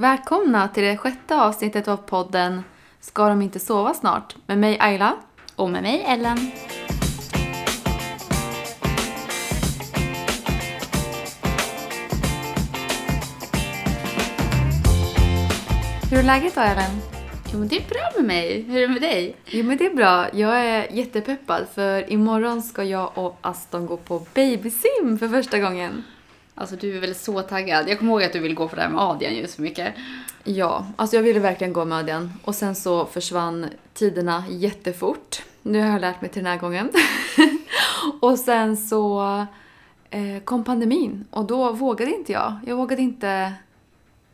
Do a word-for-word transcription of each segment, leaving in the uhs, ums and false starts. Välkomna till det sjätte avsnittet av podden Ska de inte sova snart? Med mig Ayla. Och med mig Ellen. Hur är läget då, Ellen? Jo, men det är bra med mig. Hur är det med dig? Jo, men det är bra. Jag är jättepeppad för imorgon ska jag och Aston gå på babysim för första gången. Alltså du är väl så taggad. Jag kommer ihåg att du vill gå för det här med Adrian just så mycket. Ja, alltså jag ville verkligen gå med Adrian. Och sen så försvann tiderna jättefort. Nu har jag lärt mig till den här gången. Och sen så eh, kom pandemin. Och då vågade inte jag. Jag vågade inte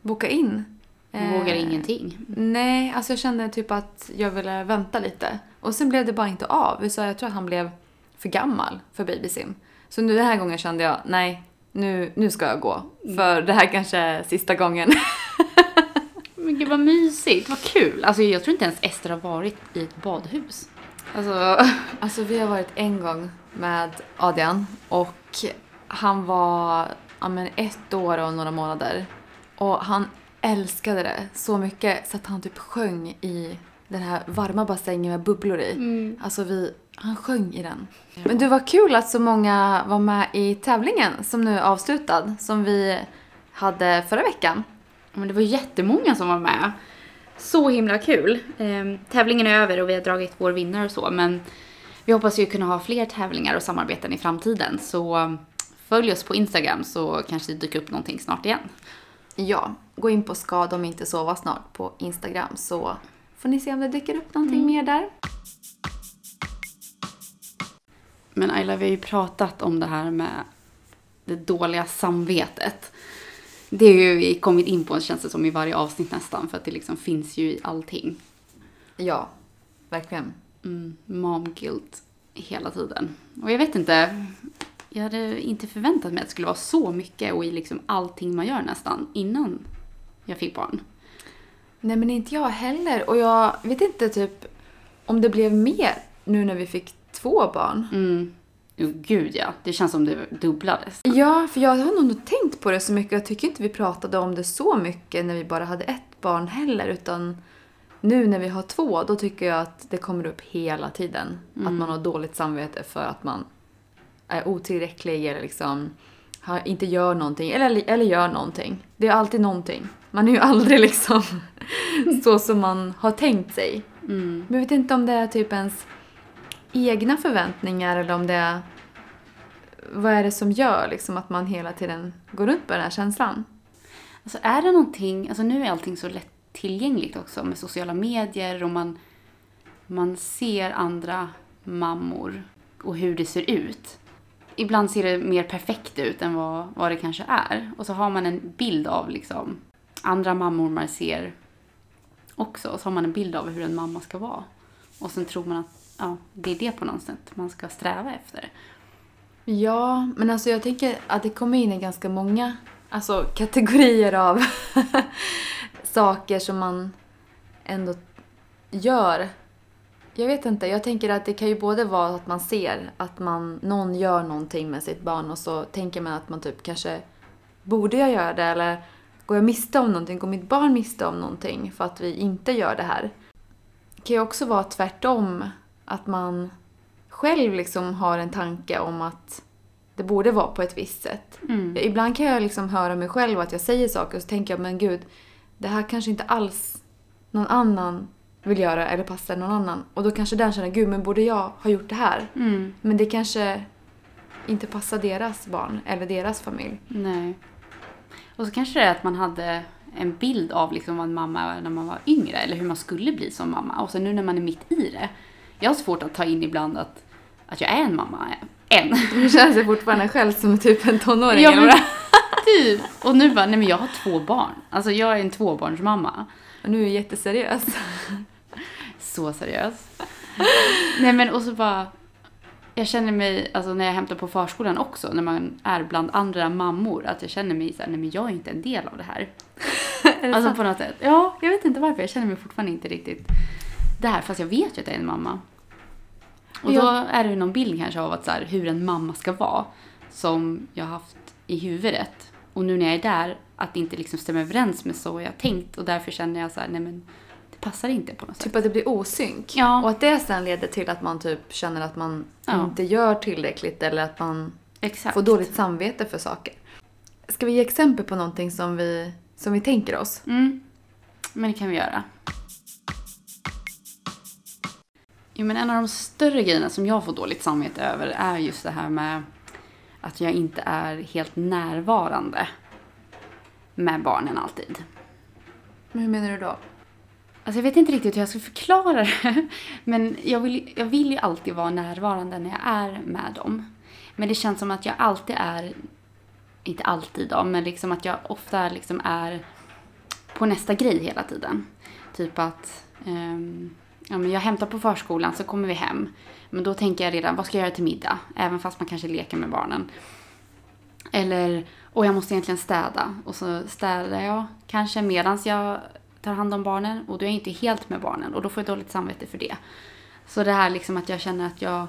boka in. Eh, vågar ingenting. Nej, alltså jag kände typ att jag ville vänta lite. Och sen blev det bara inte av. Så jag tror att han blev för gammal för babysim. Så nu den här gången kände jag, nej... Nu, nu ska jag gå. För det här kanske är sista gången. Men gud vad mysigt. Vad kul. Alltså jag tror inte ens Esther har varit i ett badhus. Alltså, alltså vi har varit en gång med Adrian. Och han var ja, men ett år och några månader. Och han älskade det så mycket. Så att han typ sjöng i den här varma bassängen med bubblor i. Mm. Alltså vi... Han sjöng i den. Men det var kul att så många var med i tävlingen som nu är avslutad. Som vi hade förra veckan. Men det var jättemånga som var med. Så himla kul. Ehm, tävlingen är över och vi har dragit vår vinnare och så. Men vi hoppas ju kunna ha fler tävlingar och samarbeten i framtiden. Så följ oss på Instagram så kanske det dyker upp någonting snart igen. Ja, gå in på Ska de inte sova snart på Instagram. Så får ni se om det dyker upp någonting mm. mer där. Men Ayla, vi har ju pratat om det här med det dåliga samvetet. Det har ju vi kommit in på, känns det som, i varje avsnitt nästan. För att det liksom finns ju i allting. Ja, verkligen. Mm, mom guilt hela tiden. Och jag vet inte, jag hade inte förväntat mig att det skulle vara så mycket. Och i liksom allting man gör nästan innan jag fick barn. Nej, men inte jag heller. Och jag vet inte typ om det blev mer nu när vi fick två barn. Mm. Oh, gud ja, det känns som det dubblades. Ja, för jag har nog tänkt på det så mycket. Jag tycker inte vi pratade om det så mycket när vi bara hade ett barn heller. Utan nu när vi har två, då tycker jag att det kommer upp hela tiden. Mm. Att man har dåligt samvete för att man är otillräcklig eller liksom har, inte gör någonting. Eller, eller gör någonting. Det är alltid någonting. Man är ju aldrig liksom så som man har tänkt sig. Mm. Men jag vet inte om det är typ ens... egna förväntningar eller om det är, vad är det som gör liksom att man hela tiden går runt på den här känslan? Alltså är det någonting, alltså nu är allting så lättillgängligt också med sociala medier och man, man ser andra mammor och hur det ser ut. Ibland ser det mer perfekt ut än vad, vad det kanske är. Och så har man en bild av liksom andra mammor man ser också. Och så har man en bild av hur en mamma ska vara. Och sen tror man att ja, det är det på något sätt man ska sträva efter. Ja, men alltså jag tänker att det kommer in i ganska många alltså, kategorier av saker som man ändå gör. Jag vet inte, jag tänker att det kan ju både vara att man ser att man, någon gör någonting med sitt barn och så tänker man att man typ kanske, borde jag göra det eller går jag miste om någonting, går mitt barn miste om någonting för att vi inte gör det här. Det kan ju också vara tvärtom. Att man själv liksom har en tanke om att det borde vara på ett visst sätt. Mm. Ibland kan jag liksom höra mig själv att jag säger saker och så tänker jag, men gud, det här kanske inte alls någon annan vill göra eller passar någon annan. Och då kanske den känner, gud, men borde jag ha gjort det här? Mm. Men det kanske inte passar deras barn eller deras familj. Nej. Och så kanske det är att man hade en bild av liksom vad en mamma var när man var yngre eller hur man skulle bli som mamma. Och sen nu när man är mitt i det. Jag har svårt att ta in ibland att, att jag är en mamma. Än. Du känns ju fortfarande själv som typ en tonåring. Ja, men, typ. Och nu bara, nej men jag har två barn. Alltså jag är en tvåbarnsmamma. Och nu är jag jätteseriös. Så seriös. Nej men och så bara, jag känner mig, alltså när jag hämtar på förskolan också. När man är bland andra mammor. Att jag känner mig så här, nej men jag är inte en del av det här. Är det alltså sant? På något sätt. Ja, jag vet inte varför. Jag känner mig fortfarande inte riktigt... det här, fast jag vet ju att jag är en mamma. Och då är det ju någon bild kanske av att så här, hur en mamma ska vara som jag har haft i huvudet Och nu när jag är där, att det inte liksom stämmer överens med så jag har tänkt. Och därför känner jag så här, nej men det passar inte på något sätt. Typ att det blir osynk. Ja. Och att det sen leder till att man typ känner att man ja. inte gör tillräckligt. Eller att man Exakt. får dåligt samvete för saker. Ska vi ge exempel på någonting som vi, som vi tänker oss? Mm, men det kan vi göra. Jo, men en av de större grejerna som jag får dåligt samvete över är just det här med att jag inte är helt närvarande med barnen alltid. Men hur menar du då? Alltså jag vet inte riktigt hur jag ska förklara det. Men jag vill, jag vill ju alltid vara närvarande när jag är med dem. Men det känns som att jag alltid är, inte alltid då, men liksom att jag ofta liksom är på nästa grej hela tiden. Typ att... Um, Ja, men jag hämtar på förskolan så kommer vi hem. Men då tänker jag redan, vad ska jag göra till middag? Även fast man kanske leker med barnen. Eller, och jag måste egentligen städa. Och så städar jag kanske medan jag tar hand om barnen. Och då är jag inte helt med barnen. Och då får jag dåligt samvete för det. Så det här liksom att jag känner att jag...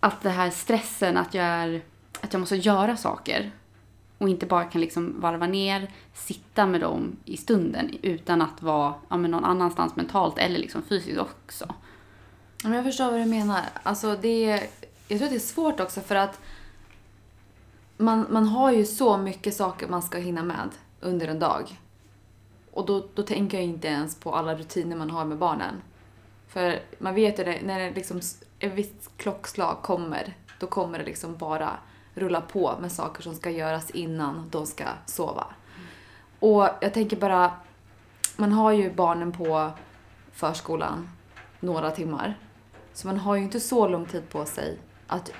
Att det här stressen, att jag, är, att jag måste göra saker. Och inte bara kan liksom varva ner, sitta med dem i stunden utan att vara ja, men någon annanstans mentalt eller liksom fysiskt också. Men jag förstår vad du menar. Alltså det är, jag tror att det är svårt också för att man, man har ju så mycket saker man ska hinna med under en dag. Och då, då tänker jag inte ens på alla rutiner man har med barnen. För man vet ju det, när det liksom ett visst klockslag kommer, då kommer det liksom bara... rulla på med saker som ska göras innan de ska sova. Mm. Och jag tänker bara, man har ju barnen på förskolan några timmar. Så man har ju inte så lång tid på sig att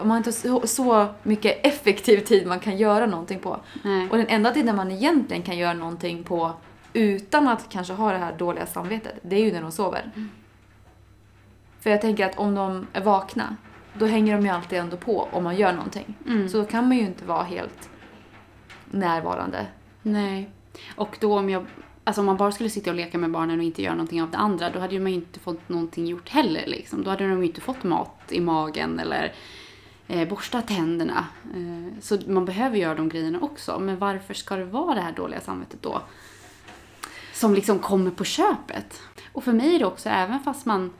man har inte så, så mycket effektiv tid man kan göra någonting på. Nej. Och den enda tiden man egentligen kan göra någonting på utan att kanske ha det här dåliga samvetet, det är ju när de sover. Mm. För jag tänker att om de är vakna, då hänger de ju alltid ändå på om man gör någonting. Mm. Så då kan man ju inte vara helt närvarande. Nej. Och då om jag... Alltså om man bara skulle sitta och leka med barnen och inte göra någonting av det andra. Då hade man ju inte fått någonting gjort heller. Liksom. Då hade de ju inte fått mat i magen. Eller eh, borstat händerna. Eh, så man behöver göra de grejerna också. Men varför ska det vara det här dåliga samvetet då? Som liksom kommer på köpet. Och för mig är det också, även fast man...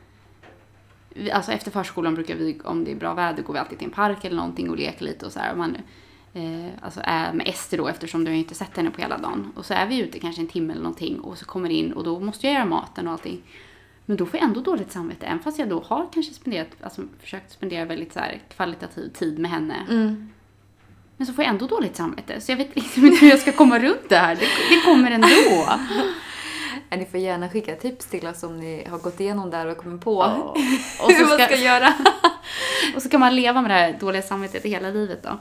Alltså efter förskolan brukar vi, om det är bra väder, går vi alltid till en park eller någonting och leker lite och så här. Och man eh, alltså är med Esther då, eftersom du har inte sett henne på hela dagen. Och så är vi ute kanske en timme eller någonting och så kommer in och då måste jag göra maten och allting. Men då får jag ändå dåligt samvete, även fast jag då har kanske spenderat, alltså försökt spendera väldigt så här kvalitativ tid med henne. Mm. Men så får jag ändå dåligt samvete, så jag vet liksom inte hur jag ska komma runt det här. Det, det kommer ändå. Ni får gärna skicka tips till oss om ni har gått igenom där och kommit på oh. och så ska, vad ska göra. Och så kan man leva med det här dåliga samvetet hela livet då.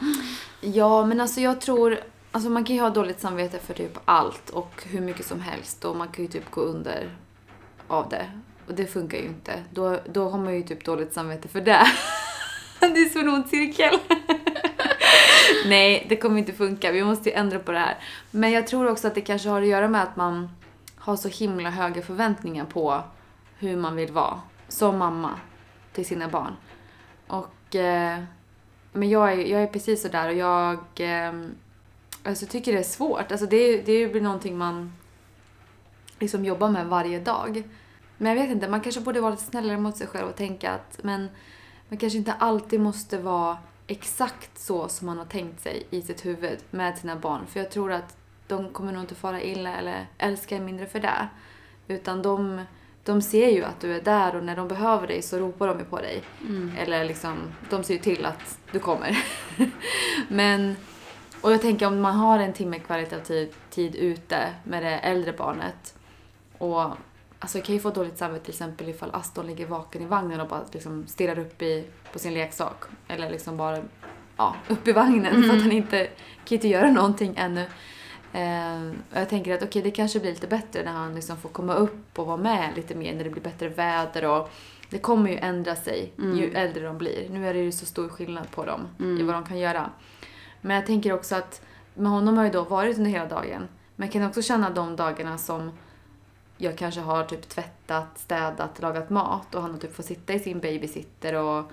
Ja, men alltså jag tror, alltså man kan ju ha dåligt samvete för typ allt och hur mycket som helst. Och man kan ju typ gå under av det. Och det funkar ju inte. Då, då har man ju typ dåligt samvete för det. Det är så en ond cirkel. Nej, det kommer inte funka. Vi måste ju ändra på det här. Men jag tror också att det kanske har att göra med att man... har så himla höga förväntningar på hur man vill vara som mamma till sina barn. Och eh, men jag är jag är precis så där och jag eh, alltså tycker det är svårt. Alltså det det blir någonting man liksom jobbar med varje dag. Men jag vet inte, man kanske borde vara lite snällare mot sig själv och tänka att men man kanske inte alltid måste vara exakt så som man har tänkt sig i sitt huvud med sina barn, för jag tror att de kommer nog inte fara illa eller älska mindre för det. Utan de, de ser ju att du är där och när de behöver dig så ropar de ju på dig. Mm. Eller liksom, de ser ju till att du kommer. Men, och jag tänker om man har en timme kvalitativ tid ute med det äldre barnet. Och alltså jag kan ju få dåligt samvete till exempel ifall Aston ligger vaken i vagnen och bara liksom stirrar upp i, på sin leksak. Eller liksom bara ja, upp i vagnen mm. för att han inte kan inte göra någonting ännu. Uh, jag tänker att okej, det kanske blir lite bättre när han liksom får komma upp och vara med lite mer när det blir bättre väder och det kommer ju ändra sig mm. ju äldre de blir. Nu är det ju så stor skillnad på dem mm. i vad de kan göra. Men jag tänker också att med honom har ju då varit under hela dagen. Men jag kan också känna de dagarna som jag kanske har typ tvättat, städat, lagat mat och han har typ fått sitta i sin babysitter och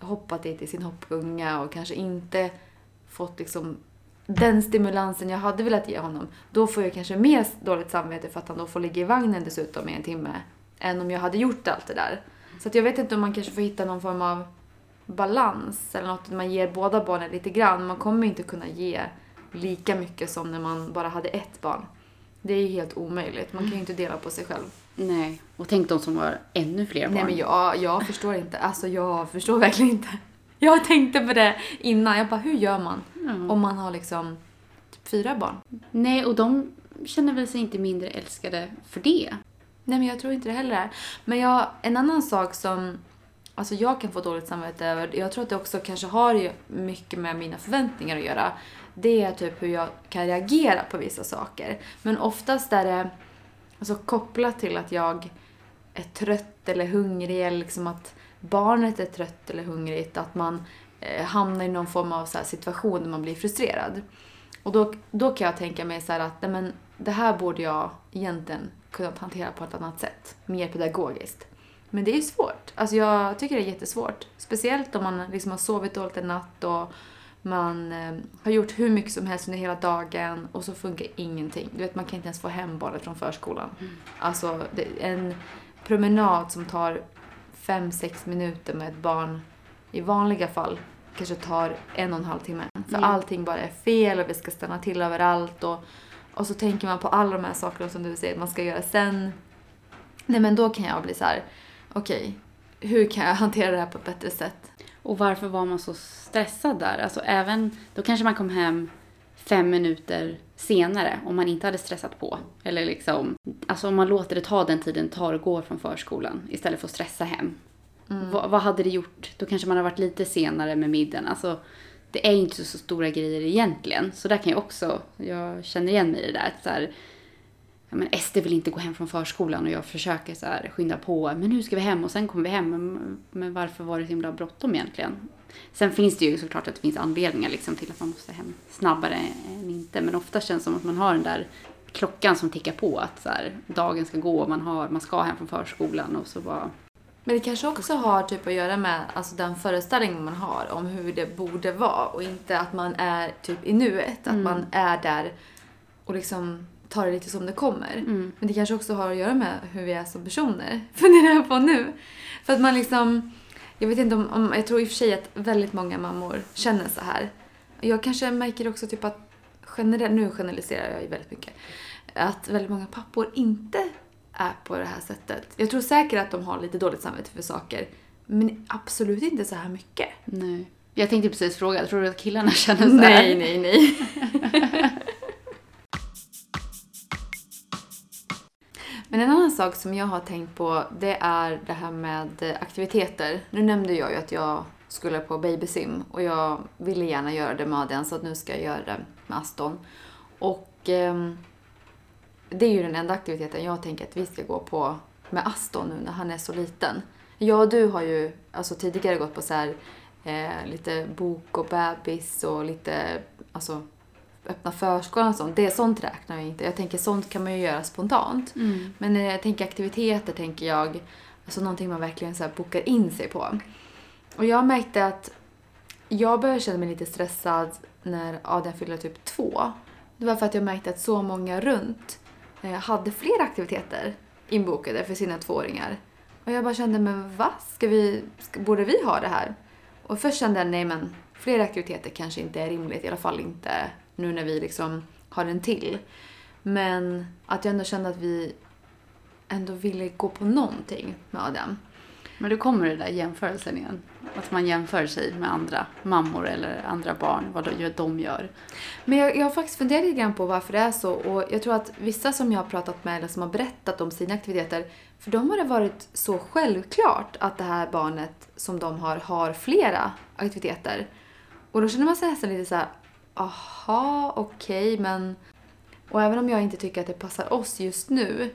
hoppat dit i sin hoppgunga och kanske inte fått liksom den stimulansen jag hade velat ge honom, då får jag kanske mer dåligt samvete för att han då får ligga i vagnen dessutom i en timme, än om jag hade gjort allt det där. Så att jag vet inte om man kanske får hitta någon form av balans eller något, man ger båda barnen lite grann. Man kommer inte kunna ge lika mycket som när man bara hade ett barn. Det är ju helt omöjligt. Man kan ju inte dela på sig själv. Nej, och tänk de som har ännu fler barn. Nej, men jag, jag förstår inte. Alltså jag förstår verkligen inte. Jag tänkte på det innan. Jag bara, hur gör man mm. om man har liksom typ fyra barn? Nej, och de känner väl sig inte mindre älskade för det. Nej, men jag tror inte det heller. Men jag, en annan sak som alltså jag kan få dåligt samvete över, jag tror att det också kanske har mycket med mina förväntningar att göra. Det är typ hur jag kan reagera på vissa saker. Men oftast är det alltså kopplat till att jag är trött eller hungrig, eller liksom att barnet är trött eller hungrigt, att man eh, hamnar i någon form av så här situation där man blir frustrerad. Och då, då kan jag tänka mig så här att nej, men det här borde jag egentligen kunna hantera på ett annat sätt, mer pedagogiskt. Men det är ju svårt. Alltså jag tycker det är jättesvårt. Speciellt om man liksom har sovit dåligt en natt och man eh, har gjort hur mycket som helst under hela dagen och så funkar ingenting. Du vet, man kan inte ens få hem barnet från förskolan. Mm. Alltså det, en promenad som tar fem sex minuter med ett barn i vanliga fall kanske tar en och en halv timme. För mm. allting bara är fel och vi ska stanna till överallt. Och, och så tänker man på alla de här sakerna som du säger man ska göra sen. Nej, men då kan jag bli så här, okej, okay, hur kan jag hantera det här på ett bättre sätt? Och varför var man så stressad där? Alltså även, då kanske man kom hem fem minuter senare om man inte hade stressat på. Eller liksom, alltså om man låter det ta den tiden tar och går från förskolan istället för att stressa hem. Mm. Va, vad hade det gjort? Då kanske man har varit lite senare med middagen. Alltså det är inte så, så stora grejer egentligen. Så där kan jag också, jag känner igen mig i det där. Att så här, ja, men Esther vill inte gå hem från förskolan och jag försöker så här skynda på. Men nu ska vi hem och sen kommer vi hem. Men, men varför var det så himla bråttom egentligen? Sen finns det ju såklart att det finns anledningar liksom till att man måste hem snabbare än inte. Men ofta känns det som att man har den där klockan som tickar på. Att så här, dagen ska gå och man, har, man ska hem från förskolan och så bara... Men det kanske också har typ att göra med alltså den föreställning man har om hur det borde vara. Och inte att man är typ i nuet. Att mm. man är där och liksom... tar det lite som det kommer. Mm. Men det kanske också har att göra med hur vi är som personer. Funderar jag på nu. För att man liksom... Jag vet inte om, om... Jag tror i och för sig att väldigt många mammor känner så här. Jag kanske märker också typ att... Generellt, nu generaliserar jag ju väldigt mycket. Att väldigt många pappor inte är på det här sättet. Jag tror säkert att de har lite dåligt samvete för saker. Men absolut inte så här mycket. Nej. Jag tänkte precis fråga. Tror du att killarna känner så här? Nej, nej, nej. Men en annan sak som jag har tänkt på, det är det här med aktiviteter. Nu nämnde jag ju att jag skulle på babysim och jag ville gärna göra det med Adrian, så att nu ska jag göra det med Aston. Och eh, det är ju den enda aktiviteten jag tänker att vi ska gå på med Aston nu när han är så liten. Jag och du har ju alltså, tidigare gått på så här, eh, lite bok och bebis och lite... Alltså, öppna förskolan och sånt, det är sånt räknar jag inte. Jag tänker sånt kan man ju göra spontant. Mm. Men när jag tänker aktiviteter tänker jag alltså någonting man verkligen så här bokar in sig på. Och jag märkte att jag började känna mig lite stressad när Adrian fyllde typ två. Det var för att jag märkte att så många runt hade fler aktiviteter inbokade för sina tvååringar. Och jag bara kände, men vad? Ska vi, borde vi ha det här? Och först kände jag, nej men fler aktiviteter kanske inte är rimligt, i alla fall inte... Nu när vi liksom har en till. Men att jag ändå kände att vi ändå ville gå på någonting med Adam. Men då kommer det där jämförelsen igen. Att man jämför sig med andra mammor eller andra barn. Vad de gör. Men jag, jag har faktiskt funderat lite grann på varför det är så. Och jag tror att vissa som jag har pratat med eller som har berättat om sina aktiviteter. För dem har det varit så självklart att det här barnet som de har har flera aktiviteter. Och då känner man sig nästan lite så här... aha, okej, okay, men... Och även om jag inte tycker att det passar oss just nu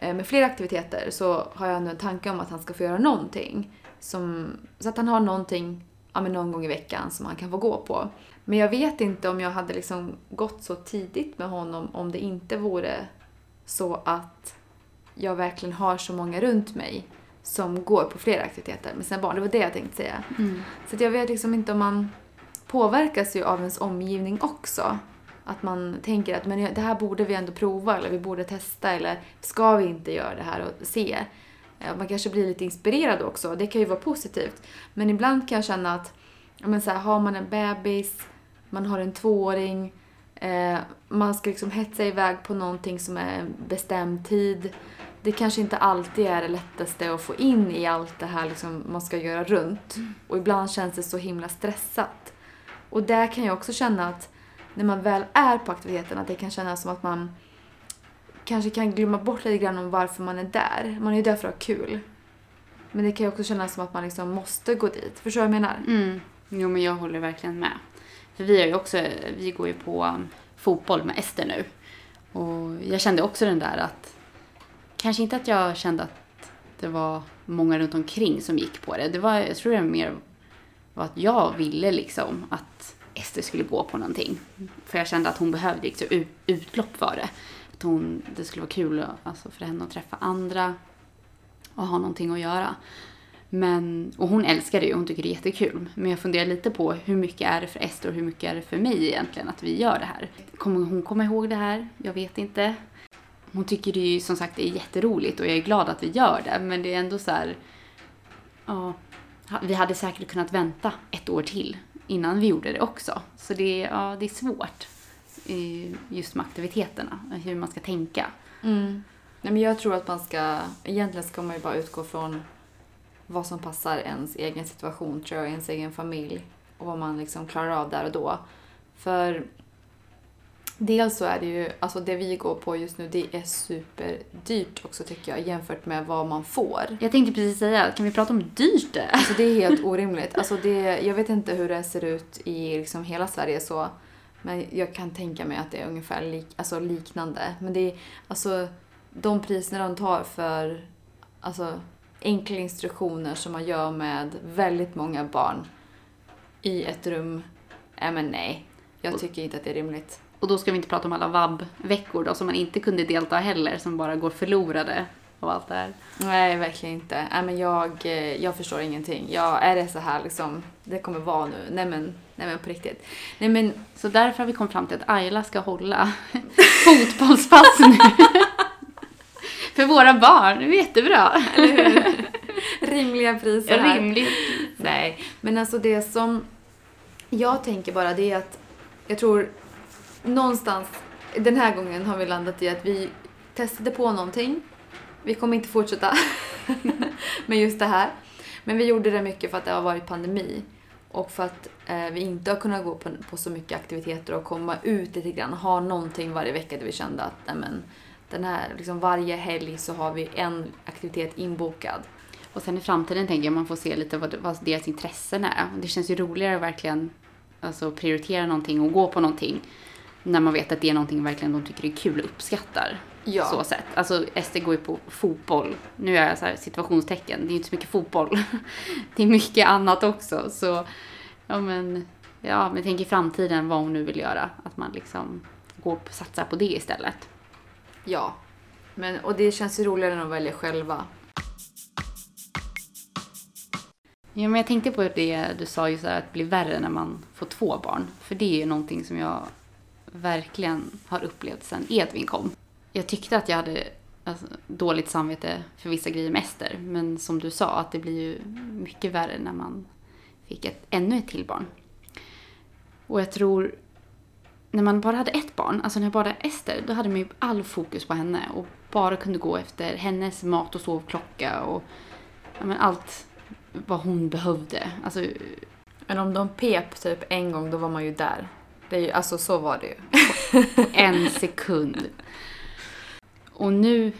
med fler aktiviteter, så har jag ändå en tanke om att han ska få göra någonting. Som, så att han har någonting ja, men någon gång i veckan som han kan få gå på. Men jag vet inte om jag hade liksom gått så tidigt med honom om det inte vore så att jag verkligen har så många runt mig som går på fler aktiviteter med sina barn. Det var det jag tänkte säga. Mm. Så att jag vet liksom inte om man... påverkas ju av ens omgivning också. Att man tänker att men det här borde vi ändå prova, eller vi borde testa, eller ska vi inte göra det här och se. Man kanske blir lite inspirerad också, det kan ju vara positivt. Men ibland kan jag känna att men så här, har man en bebis, man har en tvååring, eh, man ska liksom hetsa iväg på någonting som är en bestämd tid. Det kanske inte alltid är det lättaste att få in i allt det här liksom man ska göra runt. Och ibland känns det så himla stressat. Och där kan jag också känna att när man väl är på aktiviteten, att det kan kännas som att man kanske kan glömma bort lite grann om varför man är där. Man är ju där för att ha kul. Men det kan ju också kännas som att man liksom måste gå dit. Förstår jag menar? Mm. Jo, men jag håller verkligen med. För vi, är ju också, vi går ju på fotboll med Esther nu. Och jag kände också den där att... Kanske inte att jag kände att det var många runt omkring som gick på det. Det var, jag tror det var mer var att jag ville liksom att Esther skulle gå på någonting. För jag kände att hon behövde liksom utlopp för det. Att hon, det skulle vara kul alltså för henne att träffa andra och ha någonting att göra. Men, och hon älskar det ju, hon tycker det är jättekul. Men jag funderar lite på hur mycket är det för Esther och hur mycket är det för mig egentligen att vi gör det här. Kommer hon komma ihåg det här? Jag vet inte. Hon tycker det ju som sagt är jätteroligt och jag är glad att vi gör det. Men det är ändå så här, ja, vi hade säkert kunnat vänta ett år till innan vi gjorde det också. Så det, ja, det är svårt just med aktiviteterna, hur man ska tänka. Mm. Nej, men jag tror att man ska, egentligen ska man ju bara utgå från vad som passar ens egen situation, tror jag, ens egen familj. Och vad man liksom klarar av där och då. För... Dels så är det ju, alltså det vi går på just nu, det är superdyrt också tycker jag, jämfört med vad man får. Jag tänkte precis säga, kan vi prata om dyrt det? Alltså det är helt orimligt. Alltså det, jag vet inte hur det ser ut i liksom hela Sverige så, men jag kan tänka mig att det är ungefär lik, alltså liknande. Men det är, alltså de priserna de tar för alltså, enkla instruktioner som man gör med väldigt många barn i ett rum, äh, men nej, jag tycker inte att det är rimligt. Och då ska vi inte prata om alla vabbveckor då, som man inte kunde delta heller, som bara går förlorade och allt det här. Nej, verkligen inte. Nej, men jag, jag förstår ingenting. Jag är det så här liksom, det kommer vara nu. Nej men, nej men på riktigt. Nej, men, så därför har vi kommit fram till att Ayla ska hålla fotbollspass nu. För våra barn, det är jättebra. Eller hur? Rimliga priser här. Rimligt. Nej, men alltså det som jag tänker bara, det är att jag tror... Någonstans, den här gången har vi landat i att vi testade på någonting. Vi kommer inte fortsätta med just det här. Men vi gjorde det mycket för att det har varit pandemi. Och för att eh, vi inte har kunnat gå på, på så mycket aktiviteter och komma ut lite grann. Ha någonting varje vecka där vi kände att nämen, den här, liksom varje helg så har vi en aktivitet inbokad. Och sen i framtiden tänker jag man får se lite vad, vad deras intressen är. Det känns ju roligare att verkligen alltså, prioritera någonting och gå på någonting. När man vet att det är någonting verkligen de tycker är kul och uppskattar. Ja. Så sätt. Alltså Esther går ju på fotboll. Nu är jag så här situationstecken. Det är inte så mycket fotboll. Det är mycket annat också. Så ja men, ja, men tänk i framtiden vad hon nu vill göra. Att man liksom går och satsar på det istället. Ja. Men, och det känns ju roligare än att välja själva. Ja, men jag tänkte på det du sa ju så här, att bli värre när man får två barn. För det är ju någonting som jag... verkligen har upplevt sedan Edvin kom. Jag tyckte att jag hade alltså, dåligt samvete för vissa grejer med Esther. Men som du sa, att det blir ju mycket värre när man fick ett, ännu ett till barn. Och jag tror, när man bara hade ett barn, alltså när jag bara hade Esther, då hade man ju all fokus på henne. Och bara kunde gå efter hennes mat och sovklocka och ja, men allt vad hon behövde. Alltså, men om de pep typ en gång, då var man ju där. Det är ju, alltså så var det ju. En sekund. Och nu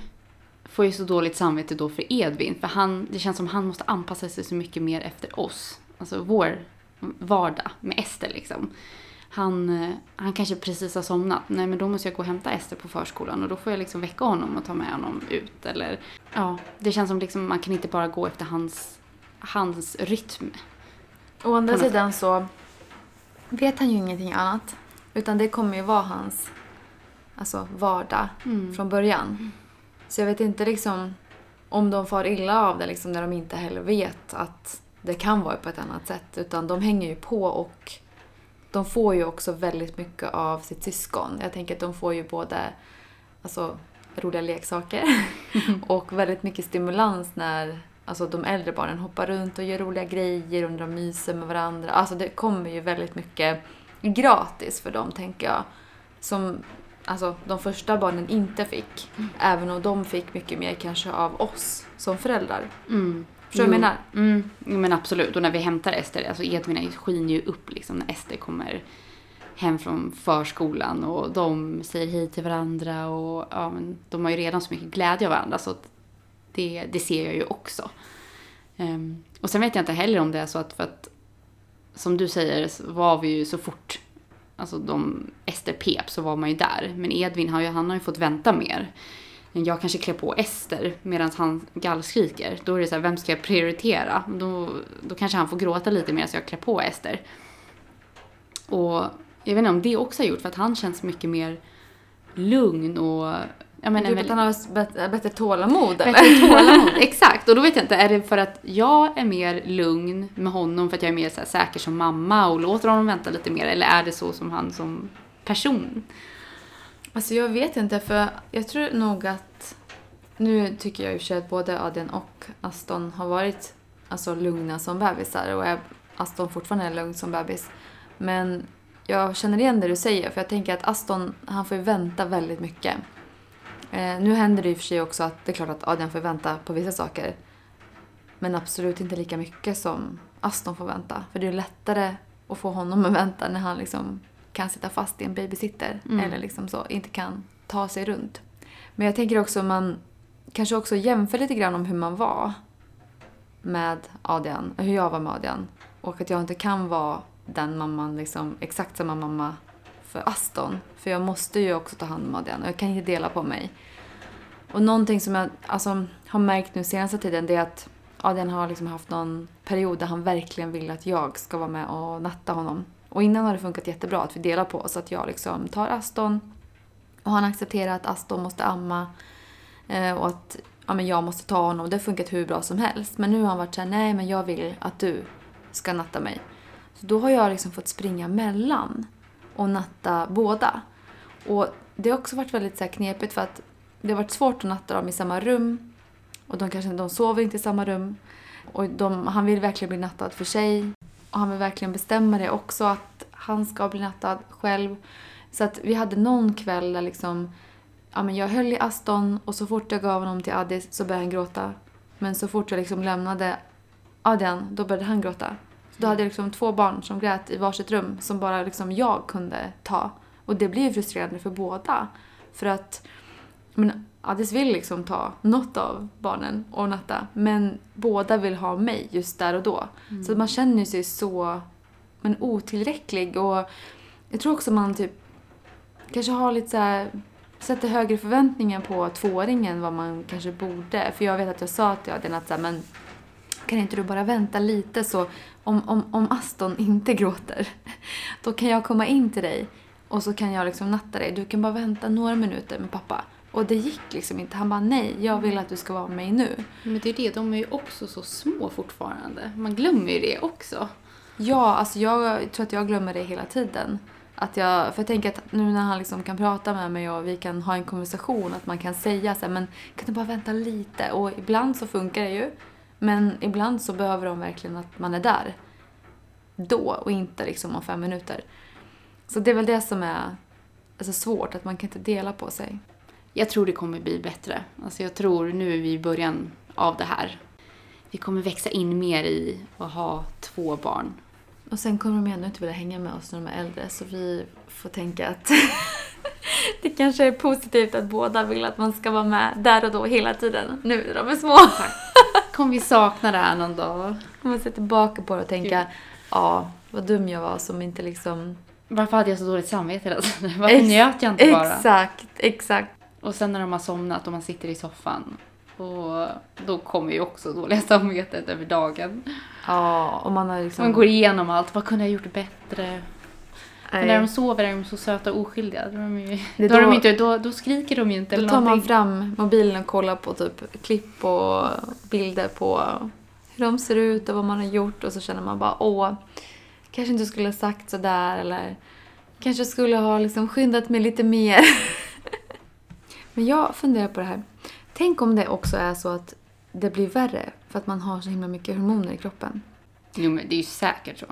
får jag så dåligt samvete då för Edvin. För han, det känns som han måste anpassa sig så mycket mer efter oss. Alltså vår vardag med Esther liksom. Han, han kanske precis har somnat. Nej men då måste jag gå och hämta Esther på förskolan. Och då får jag liksom väcka honom och ta med honom ut. Eller, ja, det känns som liksom, man kan inte bara gå efter hans, hans rytm. Å andra sidan så... vet han ju ingenting annat. Utan det kommer ju vara hans alltså vardag mm. från början. Så jag vet inte liksom om de far illa av det liksom, när de inte heller vet att det kan vara på ett annat sätt. Utan de hänger ju på och de får ju också väldigt mycket av sitt syskon. Jag tänker att de får ju både alltså, roliga leksaker och väldigt mycket stimulans när alltså, de äldre barnen hoppar runt och gör roliga grejer och när de myser med varandra. Alltså det kommer ju väldigt mycket gratis för dem, tänker jag. Som alltså, de första barnen inte fick. Mm. Även om de fick mycket mer kanske av oss som föräldrar. Mm. Förstår du vad jag menar? Mm. Jo, men absolut. Och när vi hämtar Esther, alltså Edvin skiner ju upp liksom, när Esther kommer hem från förskolan och de säger hej till varandra och ja, men de har ju redan så mycket glädje av varandra så det, det ser jag ju också. Um, och sen vet jag inte heller om det är så att, för att som du säger så var vi ju så fort alltså de Esther pep så var man ju där, men Edvin har ju, han har ju fått vänta mer. Jag kanske klär på Esther medan han gallskriker. Då är det så här, vem ska jag prioritera? Då, då kanske han får gråta lite mer så jag klär på Esther. Och jag vet inte om det också har gjort för att han känns mycket mer lugn och... Jag menar, du vet att han har bättre, bättre tålamod, bättre eller? Tålamod, exakt. Och då vet jag inte, är det för att jag är mer lugn med honom för att jag är mer så här säker som mamma och låter honom vänta lite mer? Eller är det så som han som person? Alltså jag vet inte, för jag tror nog att... Nu tycker jag ju att både Adrian och Aston har varit alltså, lugna som bebisar. Och Aston fortfarande är lugn som bebis. Men jag känner igen det du säger. För jag tänker att Aston, han får ju vänta väldigt mycket. Eh, nu händer det ju för sig också att det är klart att Adrian får vänta på vissa saker. Men absolut inte lika mycket som Aston får vänta. För det är lättare att få honom att vänta när han liksom... kan sitta fast i en babysitter mm. eller liksom så, inte kan ta sig runt. Men jag tänker också man kanske också jämför lite grann om hur man var med Adrian, hur jag var med Adrian och att jag inte kan vara den mamman liksom, exakt samma mamma för Aston, för jag måste ju också ta hand om Adrian och jag kan inte dela på mig. Och någonting som jag alltså, har märkt nu senaste tiden det är att Adrian har liksom haft någon period där han verkligen vill att jag ska vara med och natta honom. Och innan har det funkat jättebra att vi delar på så att jag liksom tar Aston och han accepterar att Aston måste amma och att ja, men jag måste ta honom. Det har funkat hur bra som helst. Men nu har han varit så här, nej men jag vill att du ska natta mig. Så då har jag liksom fått springa mellan och natta båda. Och det har också varit väldigt så här knepigt för att det har varit svårt att natta dem i samma rum. Och de kanske de sover inte i samma rum. Och de, han vill verkligen bli nattad för sig. Och han vill verkligen bestämma det också att han ska bli nattad själv. Så att vi hade någon kväll där liksom, ja men jag höll i Aston och så fort jag gav honom till Addis så började han gråta. Men så fort jag liksom lämnade Adrian då började han gråta. Så då hade jag liksom två barn som grät i varsitt rum som bara liksom jag kunde ta. Och det blir ju frustrerande för båda. För att men Addis vill liksom ta något av barnen och natta. Men båda vill ha mig just där och då. Mm. Så man känner sig så men, otillräcklig. Och jag tror också man typ kanske har lite så här, sätter högre förväntningar på tvååringen vad man kanske borde. För jag vet att jag sa till Adrian att så här, men kan inte du bara vänta lite så om, om, om Aston inte gråter då kan jag komma in till dig och så kan jag liksom natta dig. Du kan bara vänta några minuter med pappa. Och det gick liksom inte. Han bara, nej, jag vill att du ska vara med mig nu. Men det är det, de är ju också så små fortfarande. Man glömmer ju det också. Ja, alltså jag tror att jag glömmer det hela tiden. Att jag, för jag tänker att nu när han liksom kan prata med mig och vi kan ha en konversation. Att man kan säga så här, men kan du bara vänta lite? Och ibland så funkar det ju. Men ibland så behöver de verkligen att man är där. Då och inte liksom om fem minuter. Så det är väl det som är alltså, svårt. Att man kan inte dela på sig. Jag tror det kommer bli bättre. Alltså jag tror nu är vi i början av det här. Vi kommer växa in mer i att ha två barn. Och sen kommer de ändå inte vilja hänga med oss när de är äldre. Så vi får tänka att det kanske är positivt att båda vill att man ska vara med där och då hela tiden. Nu när de är små. Kommer vi sakna det här någon dag? Kommer vi se tillbaka på det och tänka, ja vad dum jag var som inte liksom... Varför hade jag så dåligt samvete hela tiden? Varför Ex- njöt jag inte bara? Exakt, exakt. Och sen när de har somnat och man sitter i soffan. Och då kommer ju också dåliga samvetet över dagen. Ja, och man har liksom... Man går igenom allt. Vad kunde jag gjort bättre? När de sover är de så söta och oskyldiga. De ju... då, då, de inte, då, då skriker de ju inte. Då eller tar man fram mobilen och kollar på typ klipp och bilder på hur de ser ut och vad man har gjort. Och så känner man bara, åh... kanske inte skulle ha sagt så där, eller kanske skulle ha liksom skyndat mig lite mer. Men jag funderar på det här. Tänk om det också är så att det blir värre för att man har så himla mycket hormoner i kroppen. Jo, men det är ju säkert så.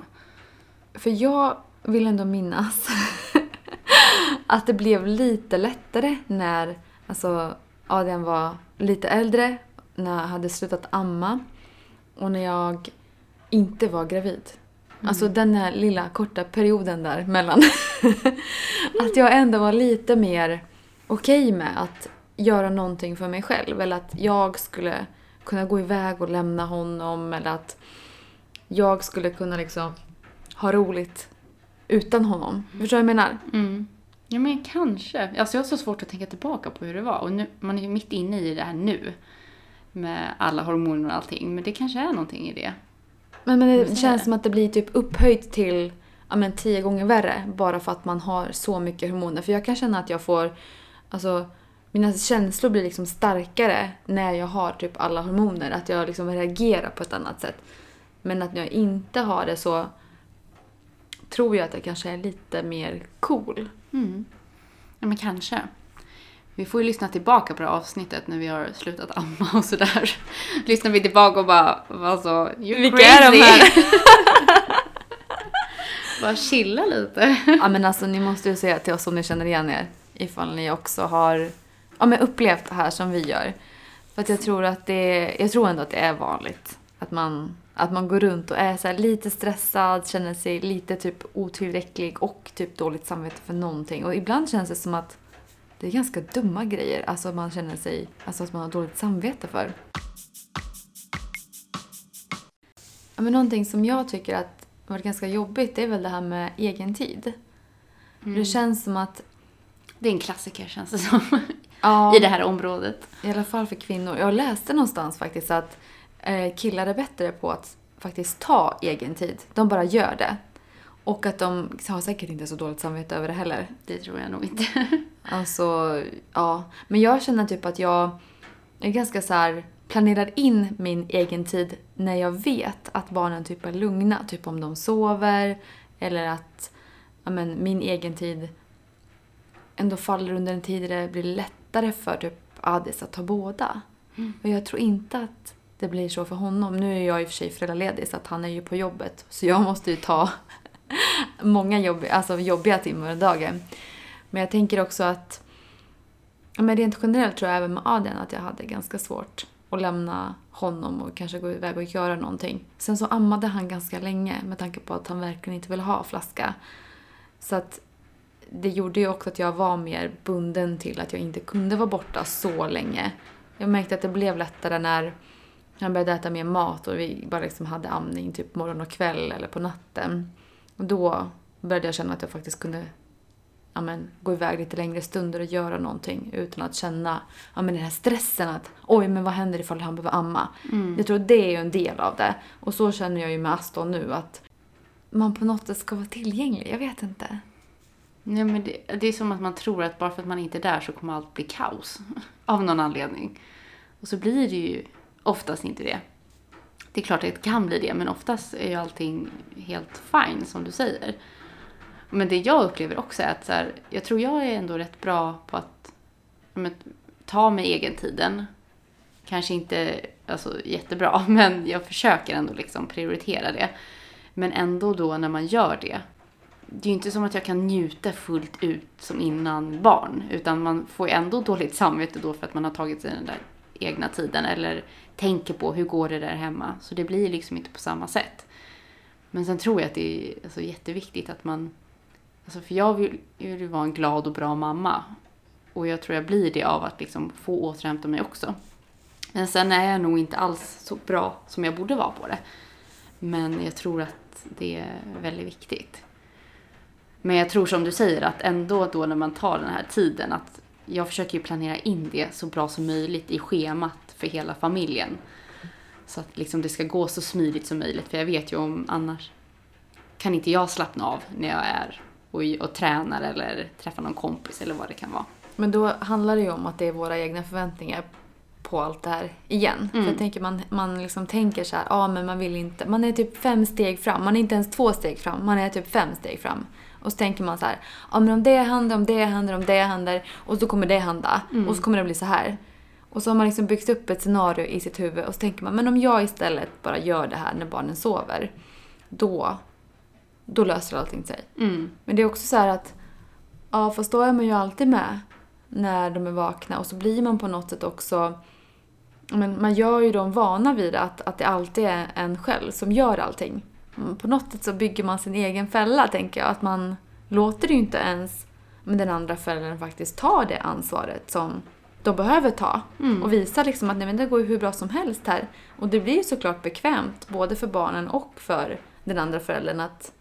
För jag vill ändå minnas att det blev lite lättare när alltså, Adrian var lite äldre, när jag hade slutat amma och när jag inte var gravid. Mm. Alltså den här lilla korta perioden där mellan. Att jag ändå var lite mer okej med att göra någonting för mig själv. Eller att jag skulle kunna gå iväg och lämna honom. Eller att jag skulle kunna liksom ha roligt utan honom. Förstår du vad jag menar? Mm. Ja, men kanske. Alltså jag har så svårt att tänka tillbaka på hur det var. Och nu, man är ju mitt inne i det här nu. Med alla hormoner och allting. Men det kanske är någonting i det. Men, men det känns som att det blir typ upphöjt till ja, men, tio gånger värre. Bara för att man har så mycket hormoner. För jag kan känna att jag får... Alltså, mina känslor blir liksom starkare när jag har typ alla hormoner. Att jag liksom reagerar på ett annat sätt. Men att när jag inte har det så... tror jag att jag kanske är lite mer cool. Mm. Ja, men kanske. Vi får ju lyssna tillbaka på det avsnittet när vi har slutat amma och sådär. Lyssnar vi tillbaka och bara, alltså, vilka crazy. Är de här? Bara chilla lite. Ja, men alltså, ni måste ju säga till oss om ni känner igen er. Ifall ni också har ja, men upplevt det här som vi gör. För att jag tror att det, jag tror ändå att det är vanligt att man... Att man går runt och är så här lite stressad, känner sig lite typ otillräcklig och typ dåligt samvete för någonting. Och ibland känns det som att det är ganska dumma grejer. Alltså man känner sig, alltså att man har dåligt samvete för. Ja, men någonting som jag tycker att varit ganska jobbigt är väl det här med egen tid. Mm. Det känns som att... Det är en klassiker känns det som. Ja, i det här området. I alla fall för kvinnor. Jag läste någonstans faktiskt att killar är bättre på att faktiskt ta egen tid. De bara gör det. Och att de har säkert inte så dåligt samvete över det heller. Det tror jag nog inte. Alltså, ja. Men jag känner typ att jag är ganska så här, planerar in min egen tid när jag vet att barnen typ är lugna. Typ om de sover. Eller att ja, men, min egen tid ändå faller under en tid där det blir lättare för typ Adis att ta båda. Mm. Och jag tror inte att det blir så för honom. Nu är jag i och för sig föräldraledig så att han är ju på jobbet. Så jag måste ju ta många jobb, alltså jobbiga timmar i dagen. Men jag tänker också att men rent generellt tror jag även med Adrian att jag hade ganska svårt att lämna honom och kanske gå iväg och göra någonting. Sen så ammade han ganska länge med tanke på att han verkligen inte ville ha flaska. Så att det gjorde ju också att jag var mer bunden till att jag inte kunde vara borta så länge. Jag märkte att det blev lättare när han började äta mer mat och vi bara liksom hade amning typ morgon och kväll eller på natten. Och då började jag känna att jag faktiskt kunde ja men, gå iväg lite längre stunder och göra någonting utan att känna ja men, den här stressen att oj men vad händer ifall han behöver amma. Mm. Jag tror det är ju en del av det. Och så känner jag ju med Aston nu att man på något sätt ska vara tillgänglig. Jag vet inte. Nej, men det, det är som att man tror att bara för att man inte är där så kommer allt bli kaos. Av någon anledning. Och så blir det ju oftast inte det. Det är klart att det kan bli det. Men oftast är ju allting helt fine som du säger. Men det jag upplever också är att så här, jag tror jag är ändå rätt bra på att men, ta mig egen tiden. Kanske inte alltså, jättebra. Men jag försöker ändå liksom prioritera det. Men ändå då när man gör det. Det är ju inte som att jag kan njuta fullt ut som innan barn. Utan man får ändå dåligt samvete då för att man har tagit sig den där egna tiden eller tänker på hur går det där hemma. Så det blir liksom inte på samma sätt. Men sen tror jag att det är alltså jätteviktigt att man... Alltså för jag vill ju vara en glad och bra mamma. Och jag tror jag blir det av att liksom få återhämta mig också. Men sen är jag nog inte alls så bra som jag borde vara på det. Men jag tror att det är väldigt viktigt. Men jag tror som du säger att ändå då när man tar den här tiden att... Jag försöker ju planera in det så bra som möjligt i schemat för hela familjen. Så att liksom det ska gå så smidigt som möjligt. För jag vet ju om annars kan inte jag slappna av när jag är och, och tränar eller träffar någon kompis eller vad det kan vara. Men då handlar det ju om att det är våra egna förväntningar på allt det här igen. Mm. För jag tänker man, man liksom tänker så här, ja ah, men man vill inte, man är typ fem steg fram, man är inte ens två steg fram, man är typ fem steg fram. Och så tänker man så här, ja ah, men om det händer, om det händer, om det händer, och så kommer det hända, mm. och så kommer det bli så här. Och så har man liksom byggt upp ett scenario i sitt huvud och så tänker man, men om jag istället bara gör det här när barnen sover, då, då löser allting sig. Mm. Men det är också så här att, ja fast då är man ju alltid med när de är vakna, och så blir man på något sätt också, men man gör ju dem vana vid att, att det alltid är en själv som gör allting. På något sätt så bygger man sin egen fälla, tänker jag, att man låter ju inte ens men den andra fällan faktiskt ta det ansvaret som de behöver ta, mm. och visa liksom att nej, men det går ju hur bra som helst här, och det blir ju såklart bekvämt både för barnen och för den andra föräldern att,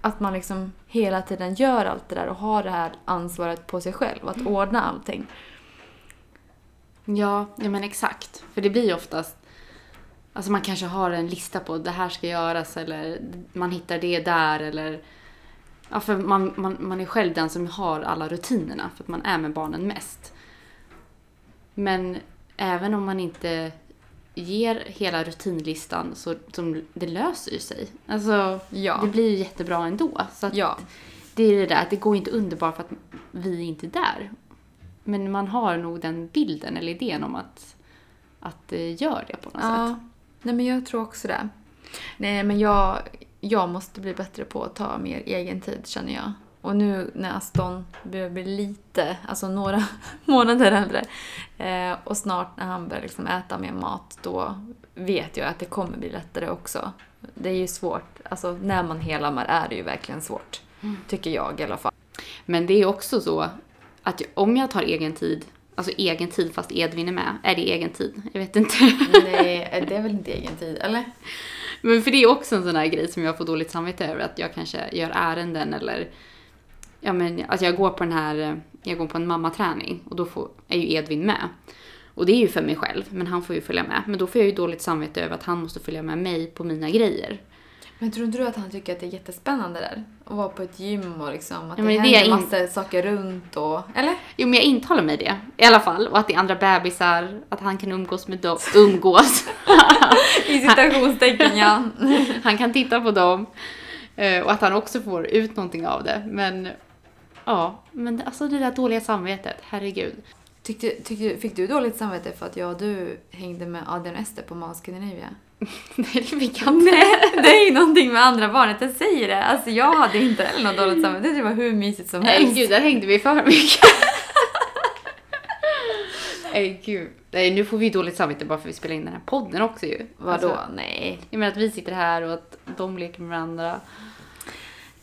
att man liksom hela tiden gör allt det där och har det här ansvaret på sig själv att ordna allting. Ja, ja men exakt, för det blir ju oftast, alltså man kanske har en lista på det här ska göras, eller man hittar det där, eller ja, för man, man, man är själv den som har alla rutinerna för att man är med barnen mest. Men även om man inte ger hela rutinlistan så som det löser ju sig. Alltså ja. Det blir ju jättebra ändå. Så att ja. Det är det där att det går inte underbart för att vi inte är där. Men man har nog den bilden eller idén om att att det gör det på något ja. Sätt. Nej men jag tror också det. Nej men jag jag måste bli bättre på att ta mer egen tid, känner jag. Och nu när Aston börjar bli lite, alltså några månader äldre, eh, och snart när han börjar liksom äta mer mat, då vet jag att det kommer bli lättare också. Det är ju svårt, alltså när man helammar är det ju verkligen svårt, mm. tycker jag i alla fall. Men det är också så att om jag tar egen tid, alltså egen tid fast Edvin är med, är det egen tid? Jag vet inte. Nej, det är väl inte egen tid, eller? Men för det är också en sån här grej som jag får dåligt samvete över, att jag kanske gör ärenden eller... Ja, men alltså jag går på den här jag går på en mammaträning och då får, är ju Edvin med. Och det är ju för mig själv, men han får ju följa med. Men då får jag ju dåligt samvete över att han måste följa med mig på mina grejer. Men tror inte du att han tycker att det är jättespännande där? Att vara på ett gym och liksom att ja, det händer en massa in... saker runt och... Eller? Jo, men jag intalar mig det. I alla fall. Och att det är andra bebisar. Att han kan umgås med dem. Umgås. I citationstecken, ja. Han kan titta på dem. Och att han också får ut någonting av det. Men... Ja, men alltså det där dåliga samvetet, herregud. Tyckte, tyckte, fick du dåligt samvete för att jag och du hängde med Adrian och Esther på Malskandinavia? Nej, det fick jag inte. Nej, det är ju någonting med andra barnet, jag säger det. Alltså jag hade inte heller något dåligt samvete, det var hur mysigt som helst. Nej, gud, där hängde vi för mycket. Nej, gud. Nej, nu får vi dåligt samvete bara för att vi spelar in den här podden också ju. Vadå? Alltså, nej. Jag menar att vi sitter här och att de leker med varandra.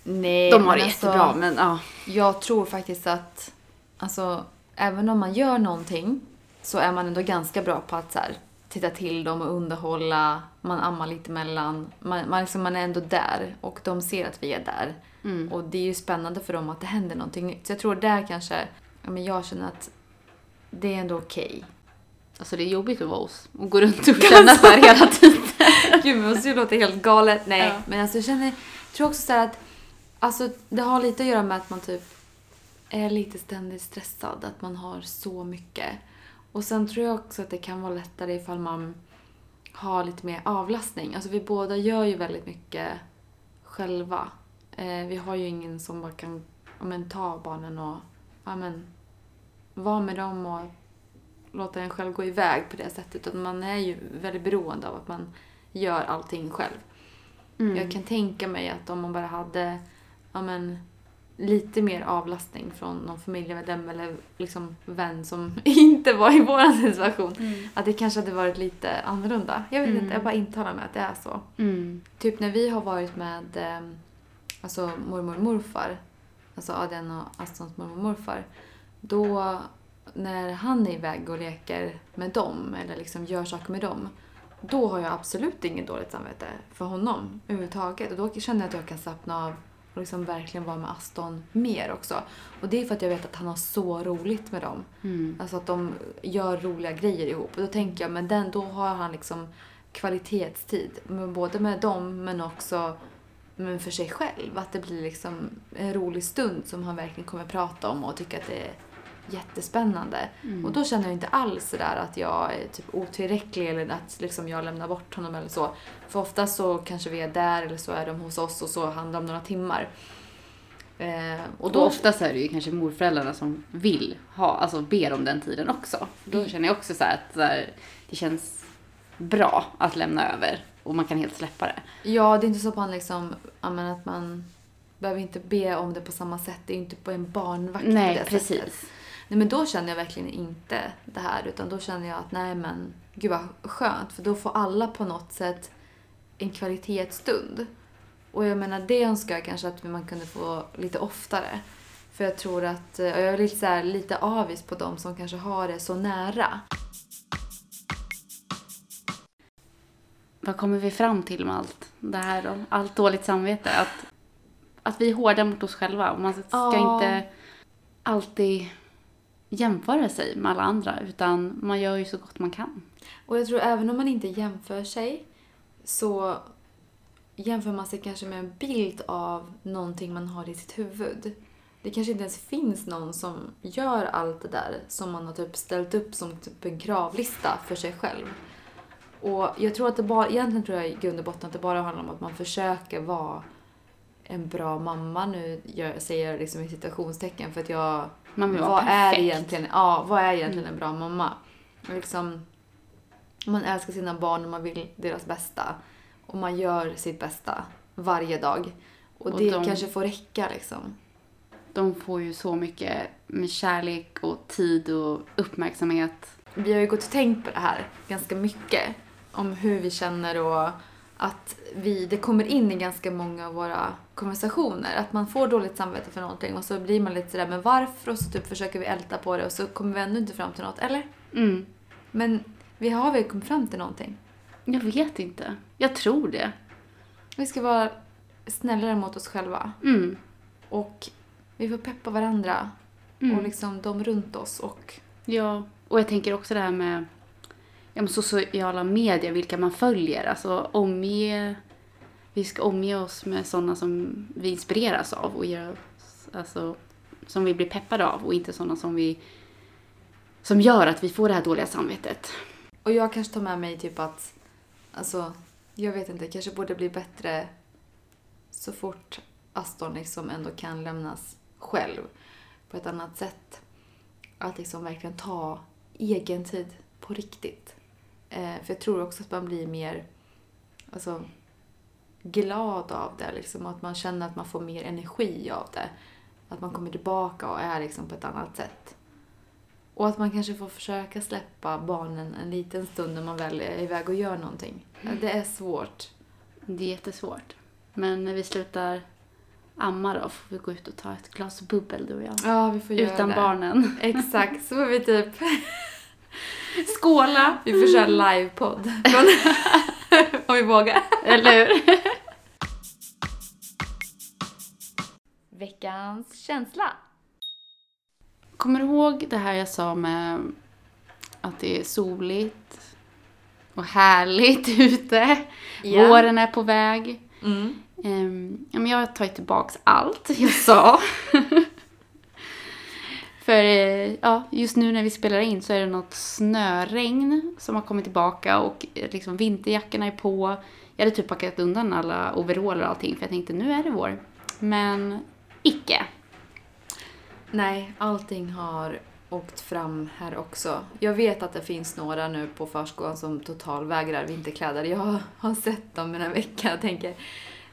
Nej, de har det alltså, jättebra, men ja. Jag tror faktiskt att alltså, även om man gör någonting så är man ändå ganska bra på att så här, titta till dem och underhålla. Man ammar lite mellan. Man, man, liksom, man är ändå där och de ser att vi är där. Mm. Och det är ju spännande för dem att det händer någonting nytt. Så jag tror där kanske, ja, men jag känner att det är ändå okej. Okay. Alltså det är jobbigt att vara oss och gå runt och känna så här hela tiden. Gud, men det låter helt galet. Nej, ja. Men alltså jag känner, jag tror också så här att alltså det har lite att göra med att man typ är lite ständigt stressad. Att man har så mycket. Och sen tror jag också att det kan vara lättare ifall man har lite mer avlastning. Alltså vi båda gör ju väldigt mycket själva. Eh, vi har ju ingen som bara kan men, ta barnen och ja, men, vara med dem och låta en själv gå iväg på det sättet. Att man är ju väldigt beroende av att man gör allting själv. Mm. Jag kan tänka mig att om man bara hade... Ja, men, lite mer avlastning från någon familjemedlem eller liksom vän som inte var i våran situation. Mm. Att det kanske hade varit lite annorlunda. Jag vet mm. inte, jag bara intalar mig att det är så. Mm. Typ när vi har varit med alltså mormor och morfar, alltså Adrian och Astons mormor och morfar, då när han är iväg och leker med dem eller liksom gör saker med dem, då har jag absolut inget dåligt samvete för honom överhuvudtaget. Och då känner jag att jag kan slappna av och liksom verkligen vara med Aston mer också. Och det är för att jag vet att han har så roligt med dem. Mm. Alltså att de gör roliga grejer ihop. Och då tänker jag, men den, då har han liksom kvalitetstid. Men både med dem, men också men för sig själv. Att det blir liksom en rolig stund som han verkligen kommer prata om och tycker att det är jättespännande. Mm. Och då känner jag inte alls sådär att jag är typ otillräcklig eller att liksom jag lämnar bort honom eller så. För ofta så kanske vi är där eller så är de hos oss och så handlar om några timmar. Eh, och då och oftast är det ju kanske morföräldrarna som vill ha, alltså ber om den tiden också. Då mm. känner jag också så här att så här, det känns bra att lämna över och man kan helt släppa det. Ja, det är inte så på man liksom, menar, att man behöver inte be om det på samma sätt. Det är ju inte på en barnvakt. Nej, precis. Sättet. Nej, men då känner jag verkligen inte det här, utan då känner jag att nej men gud vad skönt, för då får alla på något sätt en kvalitetsstund. Och jag menar, det önskar jag kanske att man kunde få lite oftare. För jag tror att, och jag är lite, så här, lite avis på dem som kanske har det så nära. Vad kommer vi fram till med allt det här då? Allt dåligt samvete. Att, att vi är hårda mot oss själva. Och man ska oh. inte alltid jämföra sig med alla andra. Utan man gör ju så gott man kan. Och jag tror även om man inte jämför sig så... jämför man sig kanske med en bild av någonting man har i sitt huvud. Det kanske inte ens finns någon som gör allt det där som man har typ ställt upp som typ en kravlista för sig själv. Och jag tror att det bara, egentligen tror jag i grund och botten att det bara handlar om att man försöker vara en bra mamma. Nu jag säger liksom i situationstecken för att jag... Mamma, vad, är egentligen, ja, vad är egentligen en bra mamma? Liksom, man älskar sina barn och man vill deras bästa. Och man gör sitt bästa varje dag. Och, och det de, kanske får räcka liksom. De får ju så mycket med kärlek och tid och uppmärksamhet. Vi har ju gått och tänkt på det här ganska mycket. Om hur vi känner och att vi, det kommer in i ganska många av våra konversationer. Att man får dåligt samvete för någonting. Och så blir man lite sådär, men varför? Och så typ försöker vi älta på det. Och så kommer vi ändå inte fram till något, eller? Mm. Men vi har väl kommit fram till någonting. Jag vet inte. Jag tror det. Vi ska vara snällare mot oss själva. Mm. Och vi får peppa varandra. Mm. Och liksom de runt oss. Och... ja, och jag tänker också det här med ja, men sociala medier, vilka man följer. Alltså omge... vi ska omge oss med sådana som vi inspireras av. Och gör oss, alltså, som vi blir peppade av. Och inte sådana som vi som gör att vi får det här dåliga samvetet. Och jag kanske tar med mig typ att alltså, jag vet inte, kanske borde bli bättre så fort Aston liksom ändå kan lämnas själv på ett annat sätt. Att liksom verkligen ta egen tid på riktigt. Eh, för jag tror också att man blir mer alltså, glad av det. Liksom, att man känner att man får mer energi av det. Att man kommer tillbaka och är liksom på ett annat sätt. Och att man kanske får försöka släppa barnen en liten stund när man väl är iväg och gör någonting. Det är svårt. Det är jättesvårt. Men när vi slutar amma då får vi gå ut och ta ett glas bubbel, du och jag. Ja, vi får göra det. Utan barnen. Exakt, så får vi typ skåla. Vi får köra livepodd. Om vi vågar. Eller hur? Veckans känsla. Kommer du ihåg det här jag sa med att det är soligt och härligt ute? Yeah. Våren är på väg. Mm. Um, ja, men jag tar ju tillbaka allt jag sa. För uh, ja, just nu när vi spelar in så är det något snöregn som har kommit tillbaka. Och liksom, vinterjackorna är på. Jag hade typ packat undan alla overaller och allting. För jag tänkte, nu är det vår. Men icke. Nej, allting har åkt fram här också. Jag vet att det finns några nu på förskolan som totalvägrar vinterkläder. Jag har sett dem den här veckan och tänker,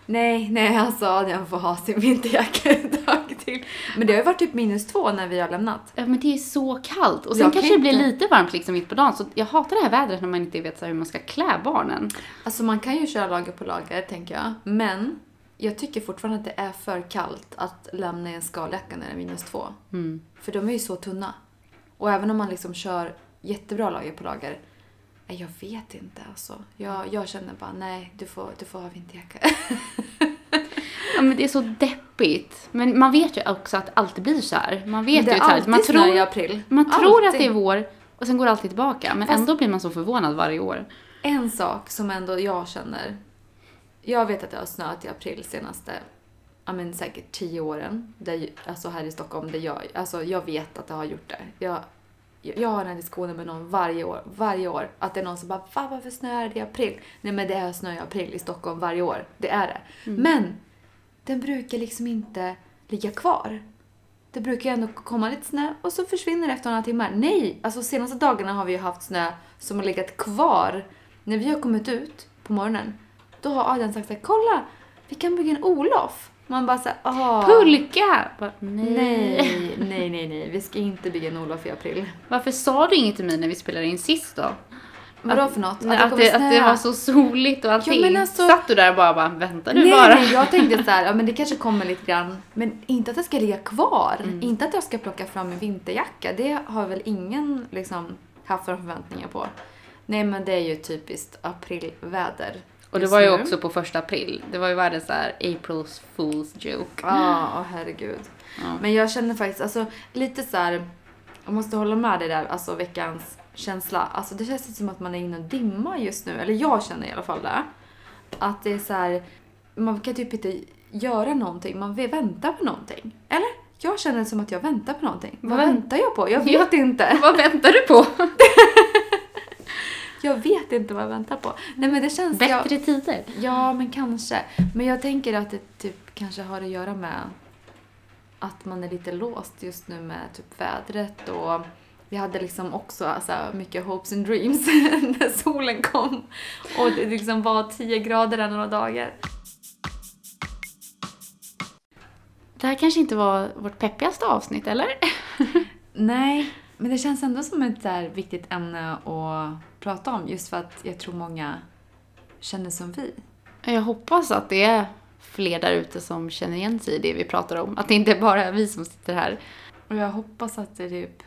nej, nej, alltså Adrian får ha sin vinterjacka ett tag till. Men det har ju varit typ minus två när vi har lämnat. Ja, men det är så kallt. Och sen jag kanske kan det blir lite varmt liksom mitt på dagen. Så jag hatar det här vädret när man inte vet så hur man ska klä barnen. Alltså man kan ju köra lager på lager, tänker jag. Men... jag tycker fortfarande att det är för kallt att lämna i en skaljacka när det är minus två. Mm. För de är ju så tunna. Och även om man liksom kör jättebra lager på lager. Nej, jag vet inte alltså. Jag, jag känner bara, nej, du får, du får ha vinterjacka. Ja, men det är så deppigt. Men man vet ju också att det alltid blir så här. Man vet det ju att man tror i april. Man tror alltid. Att det är vår och sen går det alltid tillbaka. Men fast ändå blir man så förvånad varje år. En sak som ändå jag känner... jag vet att det har snöat i april senaste ja, men säkert tio åren där, alltså här i Stockholm där jag, alltså jag vet att jag har gjort det. Jag, jag har den här diskussionen med någon varje år, varje år. Att det är någon som bara, fan varför snöar det i april? Nej men det här snöar i april i Stockholm varje år. Det är det. Mm. Men den brukar liksom inte ligga kvar. Det brukar ändå komma lite snö och så försvinner det efter några timmar. Nej, alltså senaste dagarna har vi ju haft snö som har legat kvar. När vi har kommit ut på morgonen, då har Adrian sagt så här, kolla, vi kan bygga en Olof. Man bara såhär, aha. Pulka! Bara, nej. nej, nej, nej, nej. Vi ska inte bygga en Olof i april. Varför sa du inget till mig när vi spelade in sist då? Vadå för något? Att, nej, det att, det, att det var så soligt och allting. Ja, men alltså, satt du där och bara, bara vänta nu nej, bara. Nej, jag tänkte så här, ja men det kanske kommer lite grann. Men inte att det ska ligga kvar. Mm. Inte att jag ska plocka fram en vinterjacka. Det har väl ingen liksom haft några förväntningar på. Nej, men det är ju typiskt aprilväder. Och det var ju också på första april. Det var ju världens så här April's Fool's joke. Ja, ah, oh, herregud. Mm. Men jag känner faktiskt, alltså lite så här, jag måste hålla med dig där, alltså veckans känsla. Alltså det känns som att man är inne och dimma just nu. Eller jag känner i alla fall det. Att det är så här, man kan typ inte göra någonting. Man vill vänta på någonting. Eller? Jag känner som att jag väntar på någonting. Vad, Vad väntar jag på? Jag vet inte. Vad väntar du på? Jag vet inte vad jag väntar på. Nej, men det känns bättre jag... tider. Ja, men kanske. Men jag tänker att det typ kanske har att göra med att man är lite låst just nu med typ vädret. Och vi hade liksom också alltså, mycket hopes and dreams när solen kom. Och det liksom var tio grader där några dagar. Det här kanske inte var vårt peppigaste avsnitt, eller? Nej, men det känns ändå som ett där viktigt ämne och prata om, just för att jag tror många känner som vi. Jag hoppas att det är fler där ute som känner igen sig i det vi pratar om. Att det inte bara är vi som sitter här. Och jag hoppas att det typ,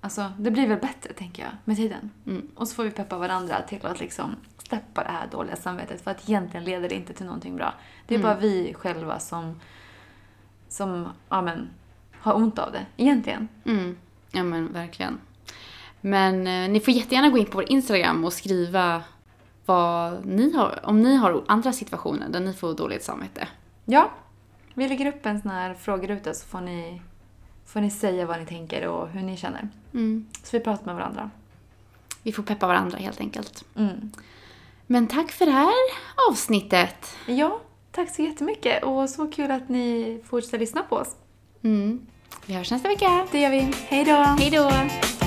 alltså det blir väl bättre tänker jag med tiden. Mm. Och så får vi peppa varandra till att liksom släppa det här dåliga samvetet, för att egentligen leder det inte till någonting bra. Det är mm. bara vi själva som som ja men har ont av det egentligen. Mm. Ja men verkligen. Men eh, ni får jättegärna gå in på vår Instagram och skriva vad ni har, om ni har andra situationer där ni får dåligt samvete. Ja, vi lägger upp en sån här frågeruta så får ni, får ni säga vad ni tänker och hur ni känner. Mm. Så vi pratar med varandra. Vi får peppa varandra helt enkelt. Mm. Men tack för det här avsnittet. Ja, tack så jättemycket och så kul att ni fortsätter lyssna på oss. Mm. Vi hörs nästa vecka. Det gör vi. Hej då. Hej då.